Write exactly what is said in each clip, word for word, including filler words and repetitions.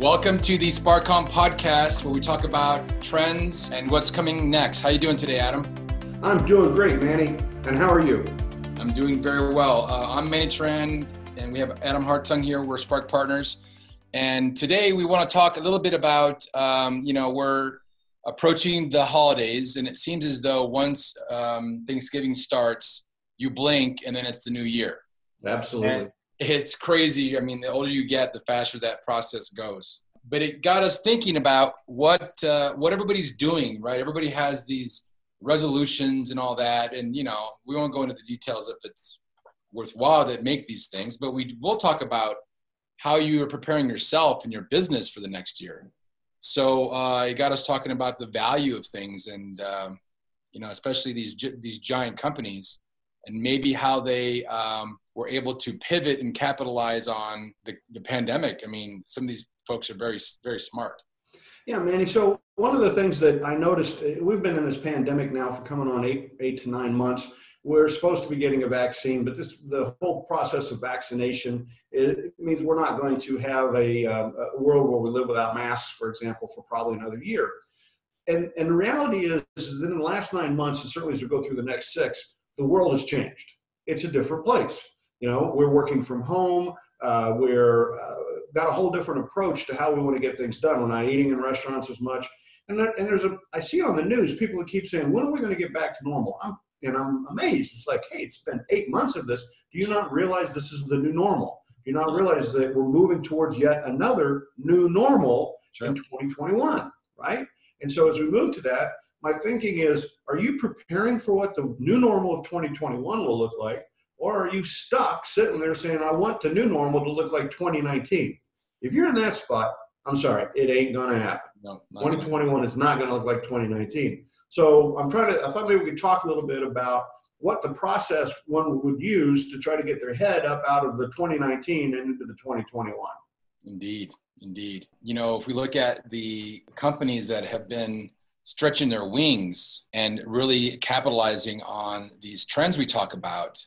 Welcome to the SparkCom Podcast, where we talk about trends and what's coming next. How you doing today, Adam? I'm doing great, Manny. And how are you? I'm doing very well. Uh, I'm Manny Tran, and we have Adam Hartung here. We're Spark Partners. And today we want to talk a little bit about, um, you know, we're approaching the holidays, and it seems as though once um, Thanksgiving starts, you blink, and then it's the new year. Absolutely. And it's crazy. I mean, the older you get, the faster that process goes. But it got us thinking about what uh, what everybody's doing, right? Everybody has these resolutions and all that, and you know, we won't go into the details if it's worthwhile that make these things, but we will talk about how you are preparing yourself and your business for the next year. So uh, it got us talking about the value of things, and um, you know, especially these these giant companies, and maybe how they um, were able to pivot and capitalize on the, the pandemic. I mean, some of these folks are very very smart. Yeah, Manny. So one of the things that I noticed, we've been in this pandemic now for coming on eight, eight to nine months. We're supposed to be getting a vaccine, but this the whole process of vaccination, it means we're not going to have a, uh, a world where we live without masks, for example, for probably another year. And and the reality is, is that in the last nine months, and certainly as we go through the next six, the world has changed. It's a different place. You know, we're working from home. Uh, we're uh, got a whole different approach to how we want to get things done. We're not eating in restaurants as much. And there, and there's a, I see on the news, people that keep saying, when are we going to get back to normal? I'm, and I'm amazed. It's like, hey, it's been eight months of this. Do you not realize this is the new normal? Do you not realize that we're moving towards yet another new normal sure. in twenty twenty-one, right? And so as we move to that, my thinking is, are you preparing for what the new normal of twenty twenty-one will look like? Or are you stuck sitting there saying, I want the new normal to look like twenty nineteen? If you're in that spot, I'm sorry, it ain't going to happen. No, twenty twenty-one is not going to look like twenty nineteen. So I'm trying to, I thought maybe we could talk a little bit about what the process one would use to try to get their head up out of the twenty nineteen and into the twenty twenty-one. Indeed, indeed. You know, if we look at the companies that have been stretching their wings and really capitalizing on these trends we talk about,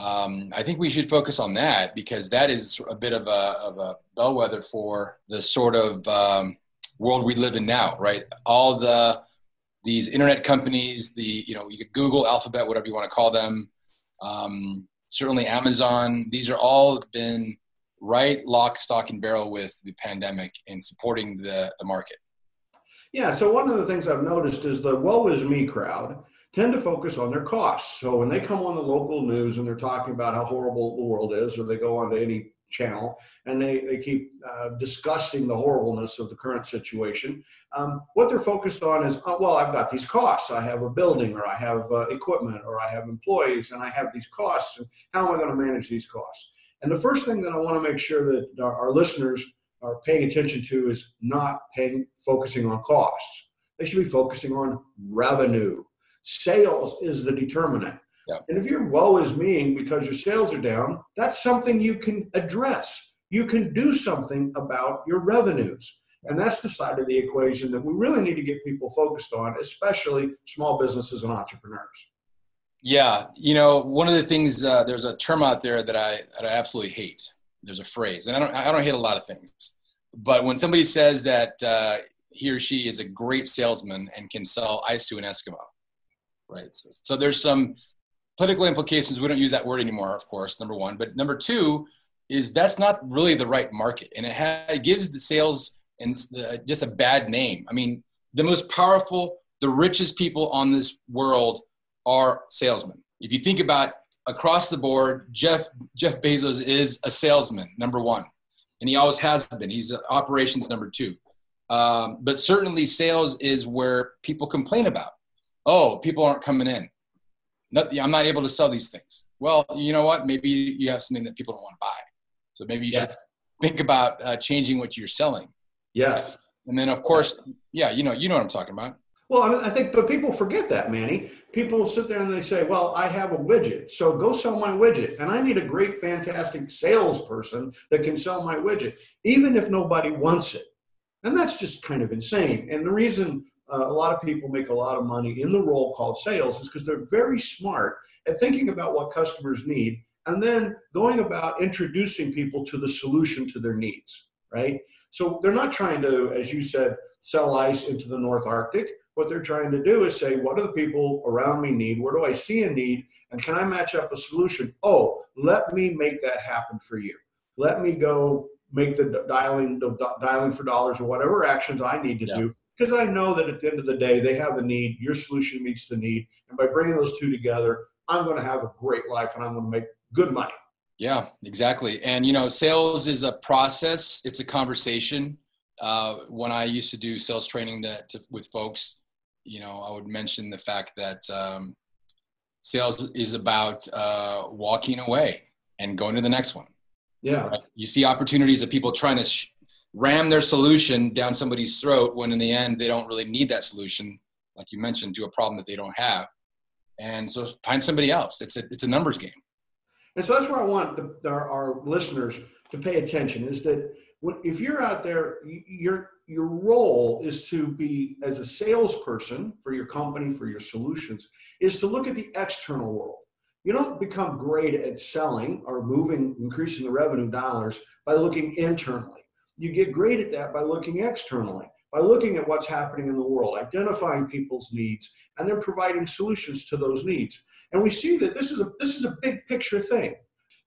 Um, I think we should focus on that, because that is a bit of a, of a bellwether for the sort of um, world we live in now, right? All the these internet companies, the you know, you could Google, Alphabet, whatever you want to call them. Um, certainly Amazon. These are all been right lock, stock, and barrel with the pandemic and supporting the, the market. Yeah. So one of the things I've noticed is the woe is me crowd tend to focus on their costs. So when they come on the local news and they're talking about how horrible the world is, or they go onto any channel and they, they keep uh, discussing the horribleness of the current situation, um, what they're focused on is, oh, well, I've got these costs. I have a building, or I have uh, equipment, or I have employees, and I have these costs. And how am I going to manage these costs? And the first thing that I want to make sure that our, our listeners are paying attention to is not paying, focusing on costs. They should be focusing on revenue. Sales is the determinant. Yeah. And if your woe is me because your sales are down, that's something you can address. You can do something about your revenues. And that's the side of the equation that we really need to get people focused on, especially small businesses and entrepreneurs. Yeah. You know, one of the things, uh, there's a term out there that I, that I absolutely hate. There's a phrase, and I don't, I don't hate a lot of things, but when somebody says that uh, he or she is a great salesman and can sell ice to an Eskimo, right? So, so there's some political implications. We don't use that word anymore, of course, number one, but number two is that's not really the right market. And it, ha- it gives the sales and the, just a bad name. I mean, the most powerful, the richest people on this world are salesmen. If you think about across the board, Jeff Jeff Bezos is a salesman, number one, and he always has been. He's operations number two, um, but certainly sales is where people complain about. Oh, people aren't coming in. Not, I'm not able to sell these things. Well, you know what? Maybe you have something that people don't want to buy, so maybe you yes. should think about uh, changing what you're selling. Yes, and then of course, yeah, you know, you know what I'm talking about. Well, I think, but people forget that, Manny. People sit there and they say, well, I have a widget, so go sell my widget. And I need a great, fantastic salesperson that can sell my widget, even if nobody wants it. And that's just kind of insane. And the reason uh, a lot of people make a lot of money in the role called sales is because they're very smart at thinking about what customers need and then going about introducing people to the solution to their needs. right? So they're not trying to, as you said, sell ice into the North Arctic. What they're trying to do is say, what do the people around me need? Where do I see a need? And can I match up a solution? Oh, let me make that happen for you. Let me go make the dialing, the dialing for dollars or whatever actions I need to yeah. do, because I know that at the end of the day, they have the need, your solution meets the need. And by bringing those two together, I'm going to have a great life and I'm going to make good money. Yeah, exactly. And, you know, sales is a process. It's a conversation. Uh, when I used to do sales training to, to, with folks, you know, I would mention the fact that um, sales is about uh, walking away and going to the next one. Yeah. Right? You see opportunities of people trying to sh- ram their solution down somebody's throat when in the end, they don't really need that solution, like you mentioned, to a problem that they don't have. And so find somebody else. It's a, it's a numbers game. And so that's where I want the, our, our listeners to pay attention, is that if you're out there, your your role is to be, as a salesperson for your company, for your solutions, is to look at the external world. You don't become great at selling or moving, increasing the revenue dollars by looking internally. You get great at that by looking externally, by looking at what's happening in the world, identifying people's needs, and then providing solutions to those needs. And we see that this is a this is a big picture thing.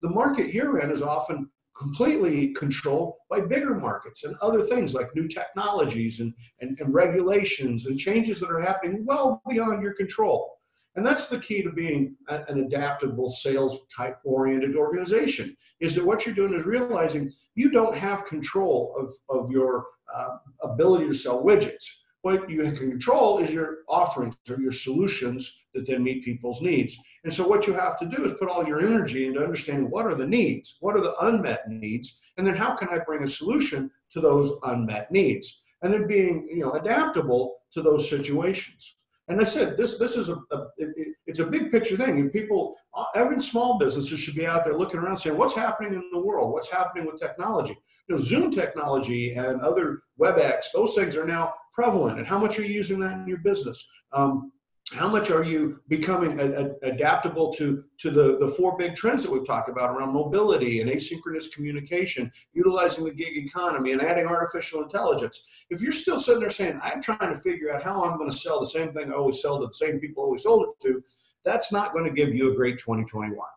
The market you're in is often completely controlled by bigger markets and other things like new technologies and, and, and regulations and changes that are happening well beyond your control. And that's the key to being a, an adaptable sales type oriented organization, is that what you're doing is realizing you don't have control of, of your uh, ability to sell widgets. What you can control is your offerings or your solutions that then meet people's needs. And so what you have to do is put all your energy into understanding what are the needs, what are the unmet needs, and then how can I bring a solution to those unmet needs? And then being, you know, adaptable to those situations. And I said, this this is a, a it, it's a big picture thing. And people, every small businesses should be out there looking around saying, what's happening in the world? What's happening with technology? You know, Zoom technology and other WebEx, those things are now prevalent. And how much are you using that in your business? Um, how much are you becoming a, a, adaptable to, to the, the four big trends that we've talked about around mobility and asynchronous communication, utilizing the gig economy and adding artificial intelligence? If you're still sitting there saying, I'm trying to figure out how I'm going to sell the same thing I always sell to the same people I always sold it to, that's not going to give you a great twenty twenty-one,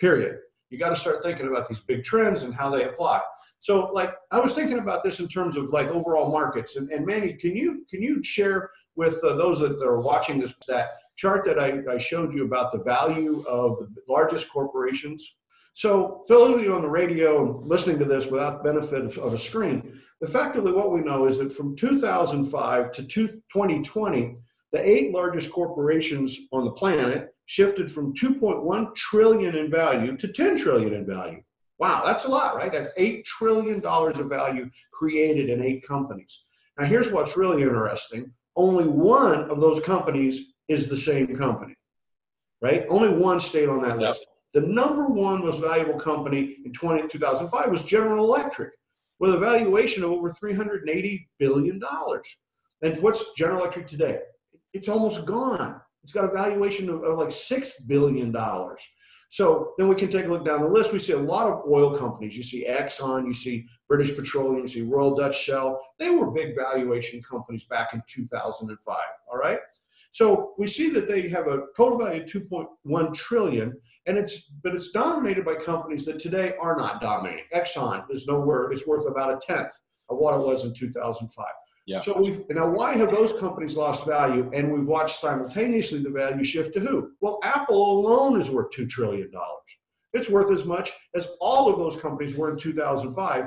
period. You got to start thinking about these big trends and how they apply. So like, I was thinking about this in terms of like overall markets. And, and Manny, can you can you share with uh, those that are watching this, that chart that I, I showed you about the value of the largest corporations? So for those of you on the radio listening to this without the benefit of, of a screen, effectively what we know is that from two thousand five to twenty twenty, the eight largest corporations on the planet shifted from two point one trillion dollars in value to ten trillion dollars in value. Wow, that's a lot, right? That's eight trillion dollars of value created in eight companies. Now, here's what's really interesting. Only one of those companies is the same company, right? Only one stayed on that list. The number one most valuable company in twenty, two thousand five was General Electric, with a valuation of over three hundred eighty billion dollars. And what's General Electric today? It's almost gone. It's got a valuation of, of like six billion dollars. So then we can take a look down the list. We see a lot of oil companies. You see Exxon, you see British Petroleum, you see Royal Dutch Shell. They were big valuation companies back in two thousand five, all right? So we see that they have a total value of two point one trillion dollars, and it's, but it's dominated by companies that today are not dominating. Exxon is nowhere, it's worth about a tenth of what it was in two thousand five. Yeah. So we've, now why have those companies lost value? And we've watched simultaneously the value shift to who? Well, Apple alone is worth two trillion dollars. It's worth as much as all of those companies were in two thousand five.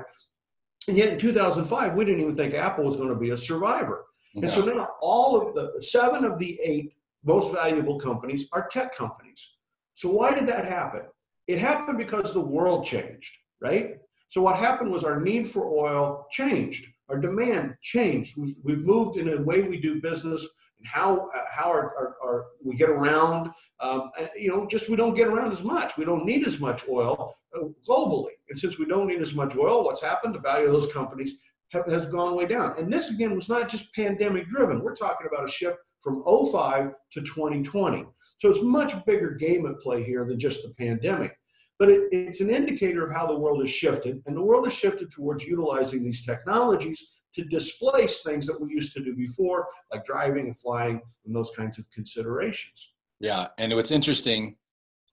And yet in two thousand five, we didn't even think Apple was going to be a survivor. Yeah. And so now all of the seven of the eight most valuable companies are tech companies. So why did that happen? It happened because the world changed, right? So what happened was our need for oil changed. Our demand changed. We've, we've moved in a way we do business and how uh, how our, our, our, we get around. Um, and, you know, just we don't get around as much. We don't need as much oil uh, globally. And since we don't need as much oil, what's happened? The value of those companies have, has gone way down. And this, again, was not just pandemic driven. We're talking about a shift from oh five to twenty twenty. So it's much bigger game at play here than just the pandemic. But it, it's an indicator of how the world has shifted, and the world has shifted towards utilizing these technologies to displace things that we used to do before, like driving and flying and those kinds of considerations. Yeah, and what's interesting,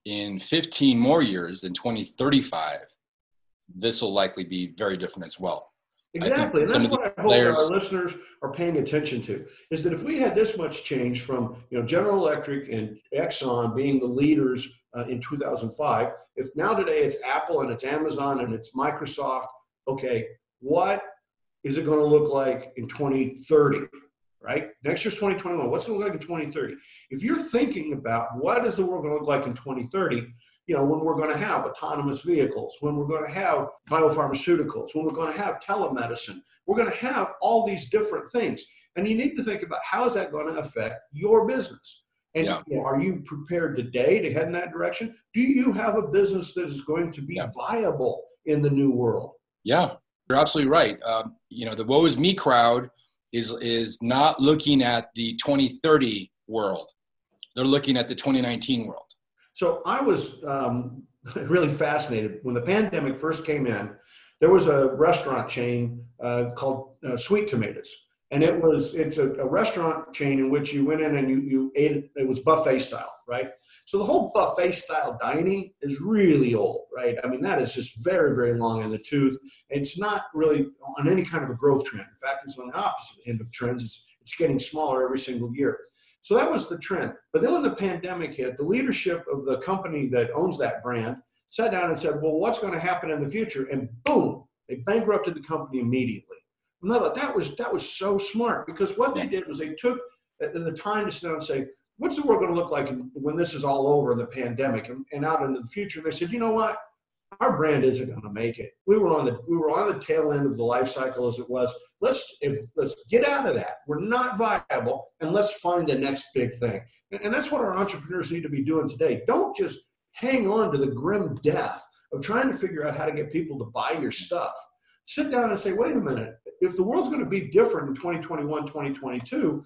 in fifteen more years, in twenty thirty-five, this will likely be very different as well. Exactly, and that's what I hope that our listeners are paying attention to, is that if we had this much change from, you know, General Electric and Exxon being the leaders uh, in two thousand five, if now today it's Apple and it's Amazon and it's Microsoft, okay, what is it going to look like in twenty thirty, right? Next year's twenty twenty-one. What's it going to look like in twenty thirty? If you're thinking about what is the world going to look like in twenty thirty, you know, when we're going to have autonomous vehicles, when we're going to have biopharmaceuticals, when we're going to have telemedicine, we're going to have all these different things. And you need to think about how is that going to affect your business? And yeah. you know, are you prepared today to head in that direction? Do you have a business that is going to be yeah. viable in the new world? Yeah, you're absolutely right. Um, you know, the woe is me crowd is, is not looking at the twenty thirty world. They're looking at the twenty nineteen world. So I was um, really fascinated. When the pandemic first came in, there was a restaurant chain uh, called uh, Sweet Tomatoes. And it was, it's a, a restaurant chain in which you went in and you, you ate, it was buffet style, right? So the whole buffet style dining is really old, right? I mean, that is just very, very long in the tooth. It's not really on any kind of a growth trend. In fact, it's on the opposite end of trends. It's, it's getting smaller every single year. So that was the trend. But then when the pandemic hit, the leadership of the company that owns that brand sat down and said, well, what's going to happen in the future? And boom, they bankrupted the company immediately. And I thought that was, that was so smart, because what they did was they took the time to sit down and say, what's the world going to look like when this is all over, the pandemic and, and out into the future? And they said, you know what? Our brand isn't going to make it. We were on the we were on the tail end of the life cycle as it was. Let's if, let's get out of that. We're not viable, and let's find the next big thing. And, and that's what our entrepreneurs need to be doing today. Don't just hang on to the grim death of trying to figure out how to get people to buy your stuff. Sit down and say, wait a minute. If the world's going to be different in twenty twenty-one, twenty twenty-two,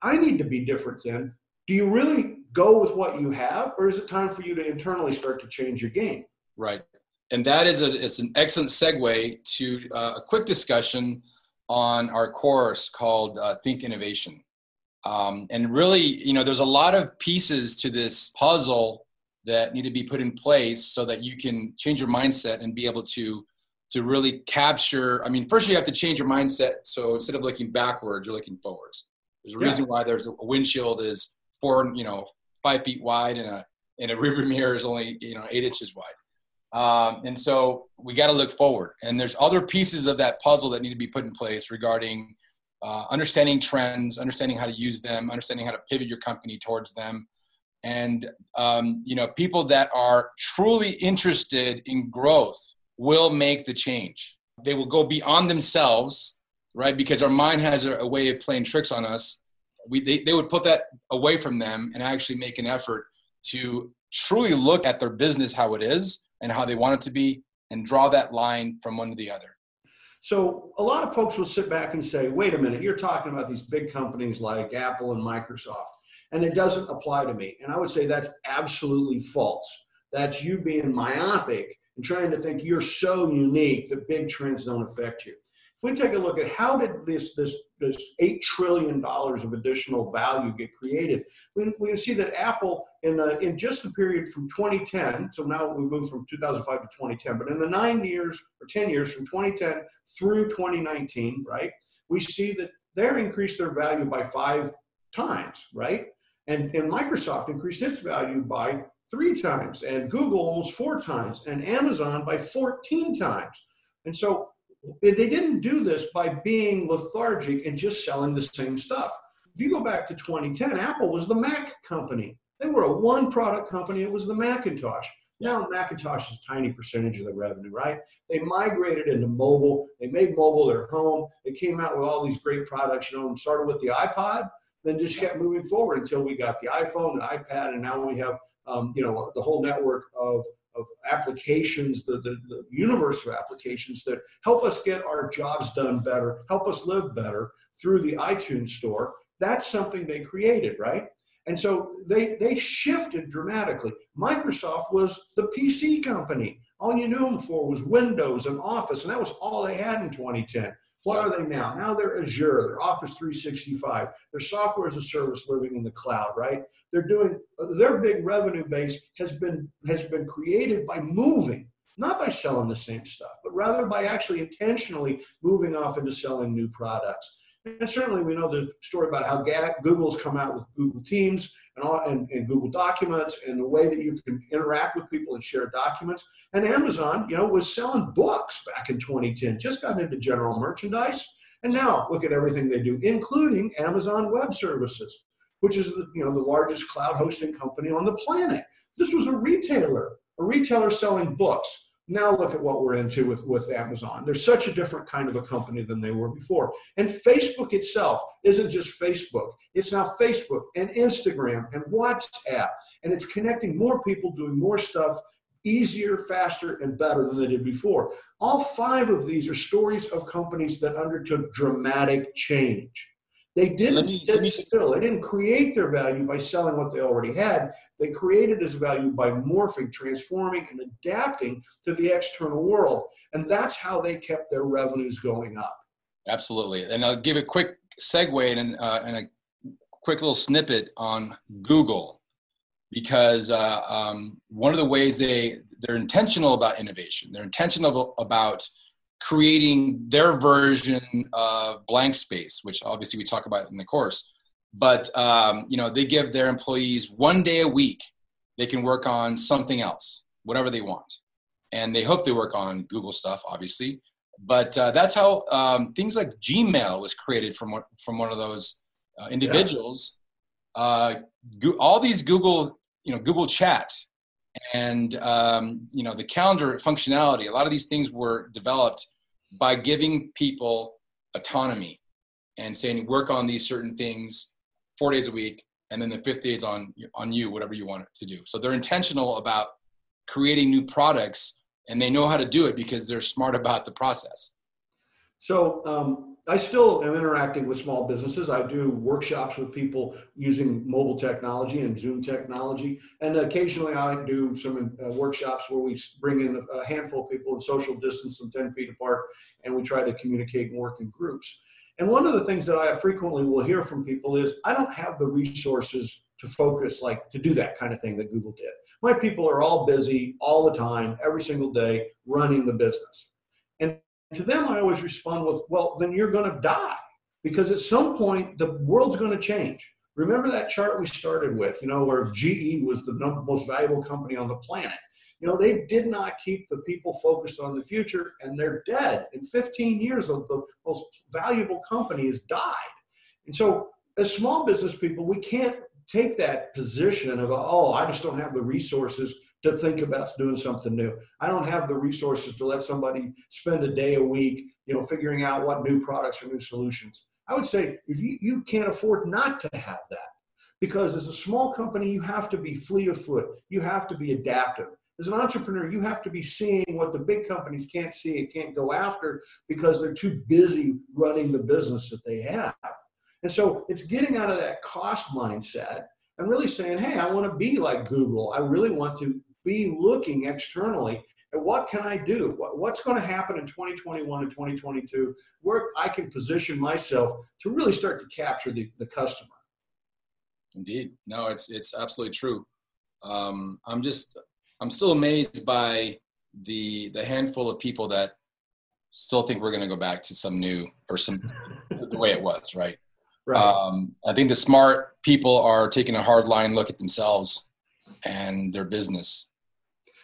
I need to be different then. Do you really go with what you have, or is it time for you to internally start to change your game? Right. And that is a, it's an excellent segue to uh, a quick discussion on our course called uh, Think Innovation. Um, and really, you know, there's a lot of pieces to this puzzle that need to be put in place so that you can change your mindset and be able to, to really capture. I mean, first you have to change your mindset. So instead of looking backwards, you're looking forwards. There's a yeah. reason why there's a windshield is four, you know, five feet wide and a, and a rearview mirror is only, you know, eight inches wide. Um, and so we got to look forward, and there's other pieces of that puzzle that need to be put in place regarding uh, understanding trends, understanding how to use them, understanding how to pivot your company towards them. And, um, you know, people that are truly interested in growth will make the change. They will go beyond themselves, right? Because our mind has a, a way of playing tricks on us. We, they, they would put that away from them and actually make an effort to truly look at their business, how it is, and how they want it to be, and draw that line from one to the other. So a lot of folks will sit back and say, wait a minute, you're talking about these big companies like Apple and Microsoft, and it doesn't apply to me. And I would say that's absolutely false. That's you being myopic and trying to think you're so unique that big trends don't affect you. If we take a look at how did this this this eight trillion dollars of additional value get created, we, we see that Apple in the, in just the period from twenty ten, so now we move from two thousand five to twenty ten, but in the nine years or ten years from twenty ten through twenty nineteen, right, we see that they're increased their value by five times, right? And, and Microsoft increased its value by three times, and Google almost four times, and Amazon by fourteen times. And so they didn't do this by being lethargic and just selling the same stuff. If you go back to twenty ten, Apple was the Mac company. They were a one-product company. It was the Macintosh. Now Macintosh is a tiny percentage of the revenue, right? They migrated into mobile. They made mobile their home. They came out with all these great products, you know, and started with the iPod, then just kept moving forward until we got the iPhone and iPad, and now we have, um, you know, the whole network of of applications, the, the, the universe of applications that help us get our jobs done better, help us live better through the iTunes store. That's something they created, right? And so they, they shifted dramatically. Microsoft was the P C company. All you knew them for was Windows and Office, and that was all they had in twenty ten. What are they now? Now they're Azure, they're Office three sixty-five, they're software as a service living in the cloud, right? They're doing, their big revenue base has been, has been created by moving, not by selling the same stuff, but rather by actually intentionally moving off into selling new products. And certainly we know the story about how Google's come out with Google Teams and, all, and, and Google Documents and the way that you can interact with people and share documents. And Amazon, you know, was selling books back in twenty ten, just got into general merchandise. And now look at everything they do, including Amazon Web Services, which is, the, you know, the largest cloud hosting company on the planet. This was a retailer, a retailer selling books. Now look at what we're into with, with Amazon. They're such a different kind of a company than they were before. And Facebook itself isn't just Facebook. It's now Facebook and Instagram and WhatsApp. And it's connecting more people, doing more stuff easier, faster, and better than they did before. All five of these are stories of companies that undertook dramatic change. They didn't sit still. They didn't create their value by selling what they already had. They created this value by morphing, transforming, and adapting to the external world. And that's how they kept their revenues going up. Absolutely. And I'll give a quick segue and, uh, and a quick little snippet on Google, because uh, um, one of the ways they, they're intentional about innovation, they're intentional about creating their version of blank space, which obviously we talk about in the course, but um, you know, they give their employees one day a week, they can work on something else, whatever they want. And they hope they work on Google stuff, obviously, but uh, that's how um, things like Gmail was created from, one, from one of those uh, individuals. Yeah. Uh, go- all these Google, you know, Google Chat, and, um, you know, the calendar functionality, a lot of these things were developed by giving people autonomy and saying, work on these certain things four days a week, and then the fifth day is on, on you, whatever you want it to do. So they're intentional about creating new products, and they know how to do it because they're smart about the process. So um, I still am interacting with small businesses. I do workshops with people using mobile technology and Zoom technology. And occasionally I do some uh, workshops where we bring in a handful of people and social distance them ten feet apart, and we try to communicate and work in groups. And one of the things that I frequently will hear from people is, I don't have the resources to focus, like to do that kind of thing that Google did. My people are all busy all the time, every single day, running the business. And to them, I always respond with, well, then you're going to die, because at some point, the world's going to change. Remember that chart we started with, you know, where G E was the most valuable company on the planet. You know, they did not keep the people focused on the future, and they're dead. In fifteen years, the most valuable company has died. And so as small business people, we can't take that position of, oh, I just don't have the resources to think about doing something new. I don't have the resources to let somebody spend a day a week, you know, figuring out what new products or new solutions. I would say if you, you can't afford not to have that, because as a small company, you have to be fleet of foot. You have to be adaptive. As an entrepreneur, you have to be seeing what the big companies can't see and can't go after because they're too busy running the business that they have. And so it's getting out of that cost mindset and really saying, hey, I want to be like Google. I really want to be looking externally at what can I do? What's going to happen in twenty twenty-one and twenty twenty-two where I can position myself to really start to capture the, the customer? Indeed. No, it's it's absolutely true. Um, I'm just, I'm still amazed by the the handful of people that still think we're going to go back to some new or some the way it was, right? Right. Um, I think the smart people are taking a hard line look at themselves and their business.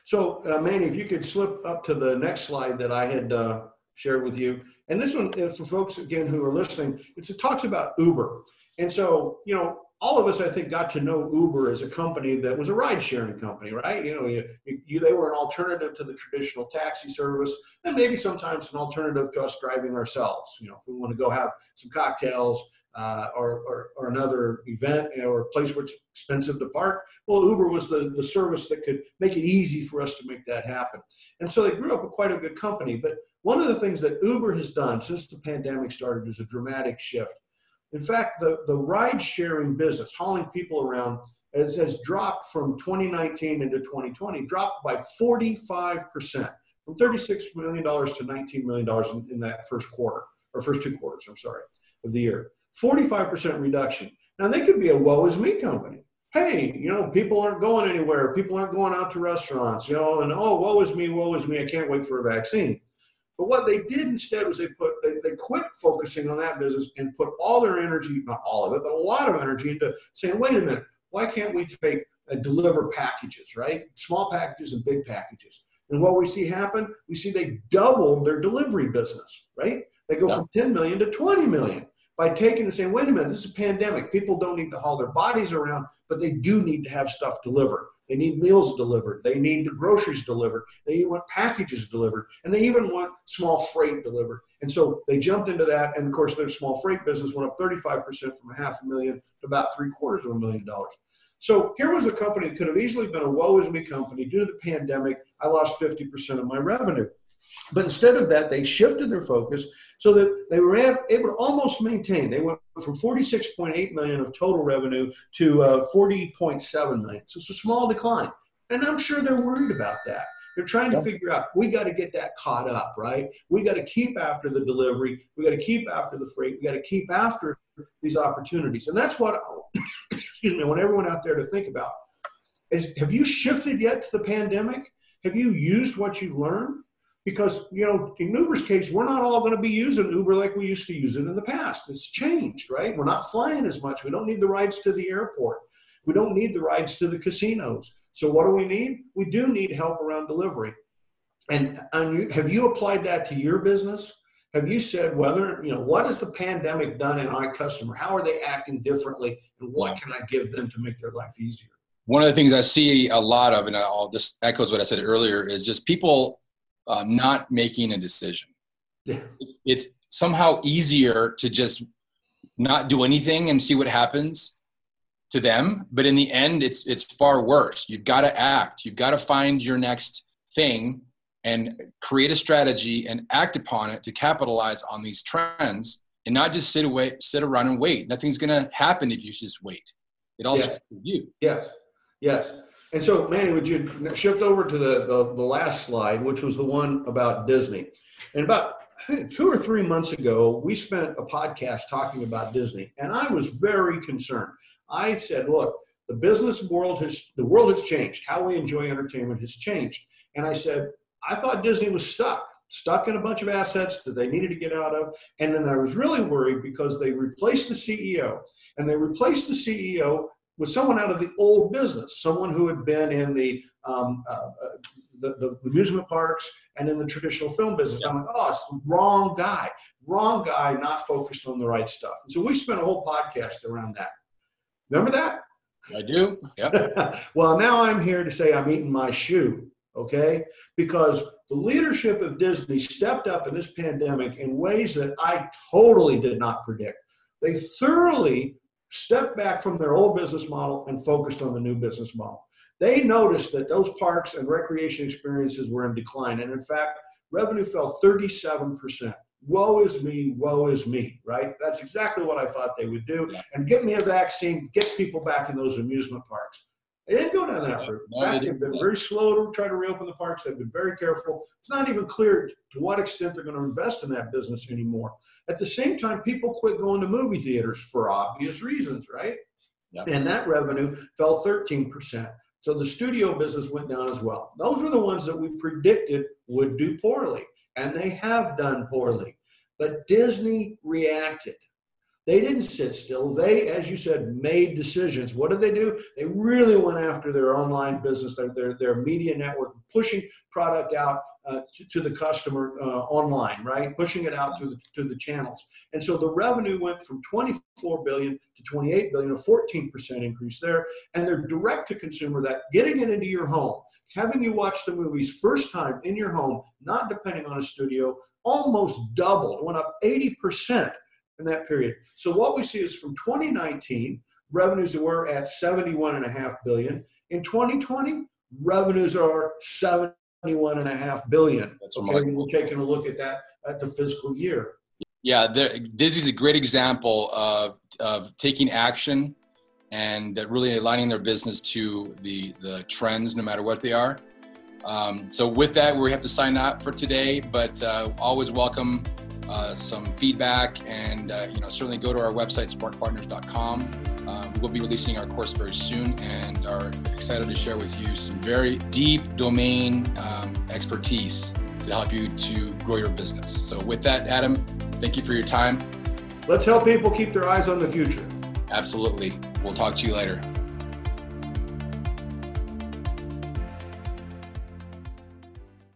So, uh, Manny, if you could slip up to the next slide that I had uh, shared with you. And this one, for folks, again, who are listening, it's, it talks about Uber. And so, you know, all of us, I think, got to know Uber as a company that was a ride-sharing company, right? You know, you, you, they were an alternative to the traditional taxi service, and maybe sometimes an alternative to us driving ourselves. You know, if we want to go have some cocktails, Uh, or, or, or another event or a place where it's expensive to park. Well, Uber was the, the service that could make it easy for us to make that happen. And so they grew up with quite a good company. But one of the things that Uber has done since the pandemic started is a dramatic shift. In fact, the, the ride-sharing business, hauling people around, has, has dropped from twenty nineteen into twenty twenty, dropped by forty-five percent, from thirty-six million dollars to nineteen million dollars in, in that first quarter, or first two quarters, I'm sorry, of the year. forty-five percent reduction. Now, they could be a woe-is-me company. Hey, you know, people aren't going anywhere. People aren't going out to restaurants, you know, and, oh, woe is me, woe is me. I can't wait for a vaccine. But what they did instead was they put, they, they quit focusing on that business and put all their energy, not all of it, but a lot of energy into saying, wait a minute, why can't we take and deliver packages, right? Small packages and big packages. And what we see happen, we see they doubled their delivery business, right? They go yeah. from ten million to twenty million. By taking and saying, wait a minute, this is a pandemic. People don't need to haul their bodies around, but they do need to have stuff delivered. They need meals delivered. They need groceries delivered. They want packages delivered. And they even want small freight delivered. And so they jumped into that. And, of course, their small freight business went up thirty-five percent from a half a million to about three quarters of a million dollars. So here was a company that could have easily been a woe-is-me company. Due to the pandemic, I lost fifty percent of my revenue. But instead of that, they shifted their focus so that they were able to almost maintain. They went from forty-six point eight million dollars of total revenue to uh, forty point seven million dollars. So it's a small decline. And I'm sure they're worried about that. They're trying to figure out, we got to get that caught up, right? We got to keep after the delivery. We got to keep after the freight. We got to keep after these opportunities. And that's what, excuse me, I want everyone out there to think about is, have you shifted yet to the pandemic? Have you used what you've learned? Because, you know, in Uber's case, we're not all going to be using Uber like we used to use it in the past. It's changed, right? We're not flying as much. We don't need the rides to the airport. We don't need the rides to the casinos. So what do we need? We do need help around delivery. And, and have you applied that to your business? Have you said whether, you know, what has the pandemic done in our customer? How are they acting differently? And what can I give them to make their life easier? One of the things I see a lot of, and I'll, this echoes what I said earlier, is just people – Uh, not making a decision. Yeah. It's, it's somehow easier to just not do anything and see what happens to them. But in the end, it's it's far worse. You've got to act. You've got to find your next thing and create a strategy and act upon it to capitalize on these trends and not just sit away, sit around and wait. Nothing's going to happen if you just wait. It all starts with you. Yes. Yes. And so, Manny, would you shift over to the, the, the last slide, which was the one about Disney. And about two or three months ago, we spent a podcast talking about Disney, and I was very concerned. I said, look, the business world has, the world has changed. How we enjoy entertainment has changed. And I said, I thought Disney was stuck, stuck in a bunch of assets that they needed to get out of. And then I was really worried because they replaced the C E O, and they replaced the C E O with someone out of the old business, someone who had been in the, um, uh, the, the amusement parks and in the traditional film business. Yeah. I'm like, oh, it's the wrong guy, wrong guy, not focused on the right stuff. And so we spent a whole podcast around that. Remember that? I do, yeah. Well, now I'm here to say I'm eating my shoe, okay? Because the leadership of Disney stepped up in this pandemic in ways that I totally did not predict. They thoroughly stepped back from their old business model and focused on the new business model. They noticed that those parks and recreation experiences were in decline. And in fact, revenue fell thirty-seven percent. Woe is me, woe is me, right? That's exactly what I thought they would do. And get me a vaccine, get people back in those amusement parks. They didn't go down that route. In fact, they've been very slow to try to reopen the parks. They've been very careful. It's not even clear to what extent they're going to invest in that business anymore. At the same time, people quit going to movie theaters for obvious reasons, right? Yep. And that revenue fell thirteen percent. So the studio business went down as well. Those were the ones that we predicted would do poorly, and they have done poorly. But Disney reacted. They didn't sit still. They, as you said, made decisions. What did they do? They really went after their online business, their their, their media network, pushing product out uh, to, to the customer uh, online, right? Pushing it out through the, through the channels. And so the revenue went from twenty-four billion dollars to twenty-eight billion dollars, a fourteen percent increase there. And they're direct to consumer, that getting it into your home, having you watch the movies first time in your home, not depending on a studio, almost doubled, went up eighty percent. In that period. So what we see is from twenty nineteen, revenues were at seventy-one point five billion dollars. In twenty twenty, revenues are seventy-one point five billion dollars. That's okay, we're taking a look at that at the fiscal year. Yeah, there, Disney's a great example of, of taking action and really aligning their business to the, the trends, no matter what they are. Um, so with that, we have to sign up for today, but uh, always welcome uh, some feedback and uh, you know certainly go to our website, spark partners dot com. Um, we'll be releasing our course very soon and are excited to share with you some very deep domain um, expertise to help you to grow your business. So with that, Adam, thank you for your time. Let's help people keep their eyes on the future. Absolutely. We'll talk to you later.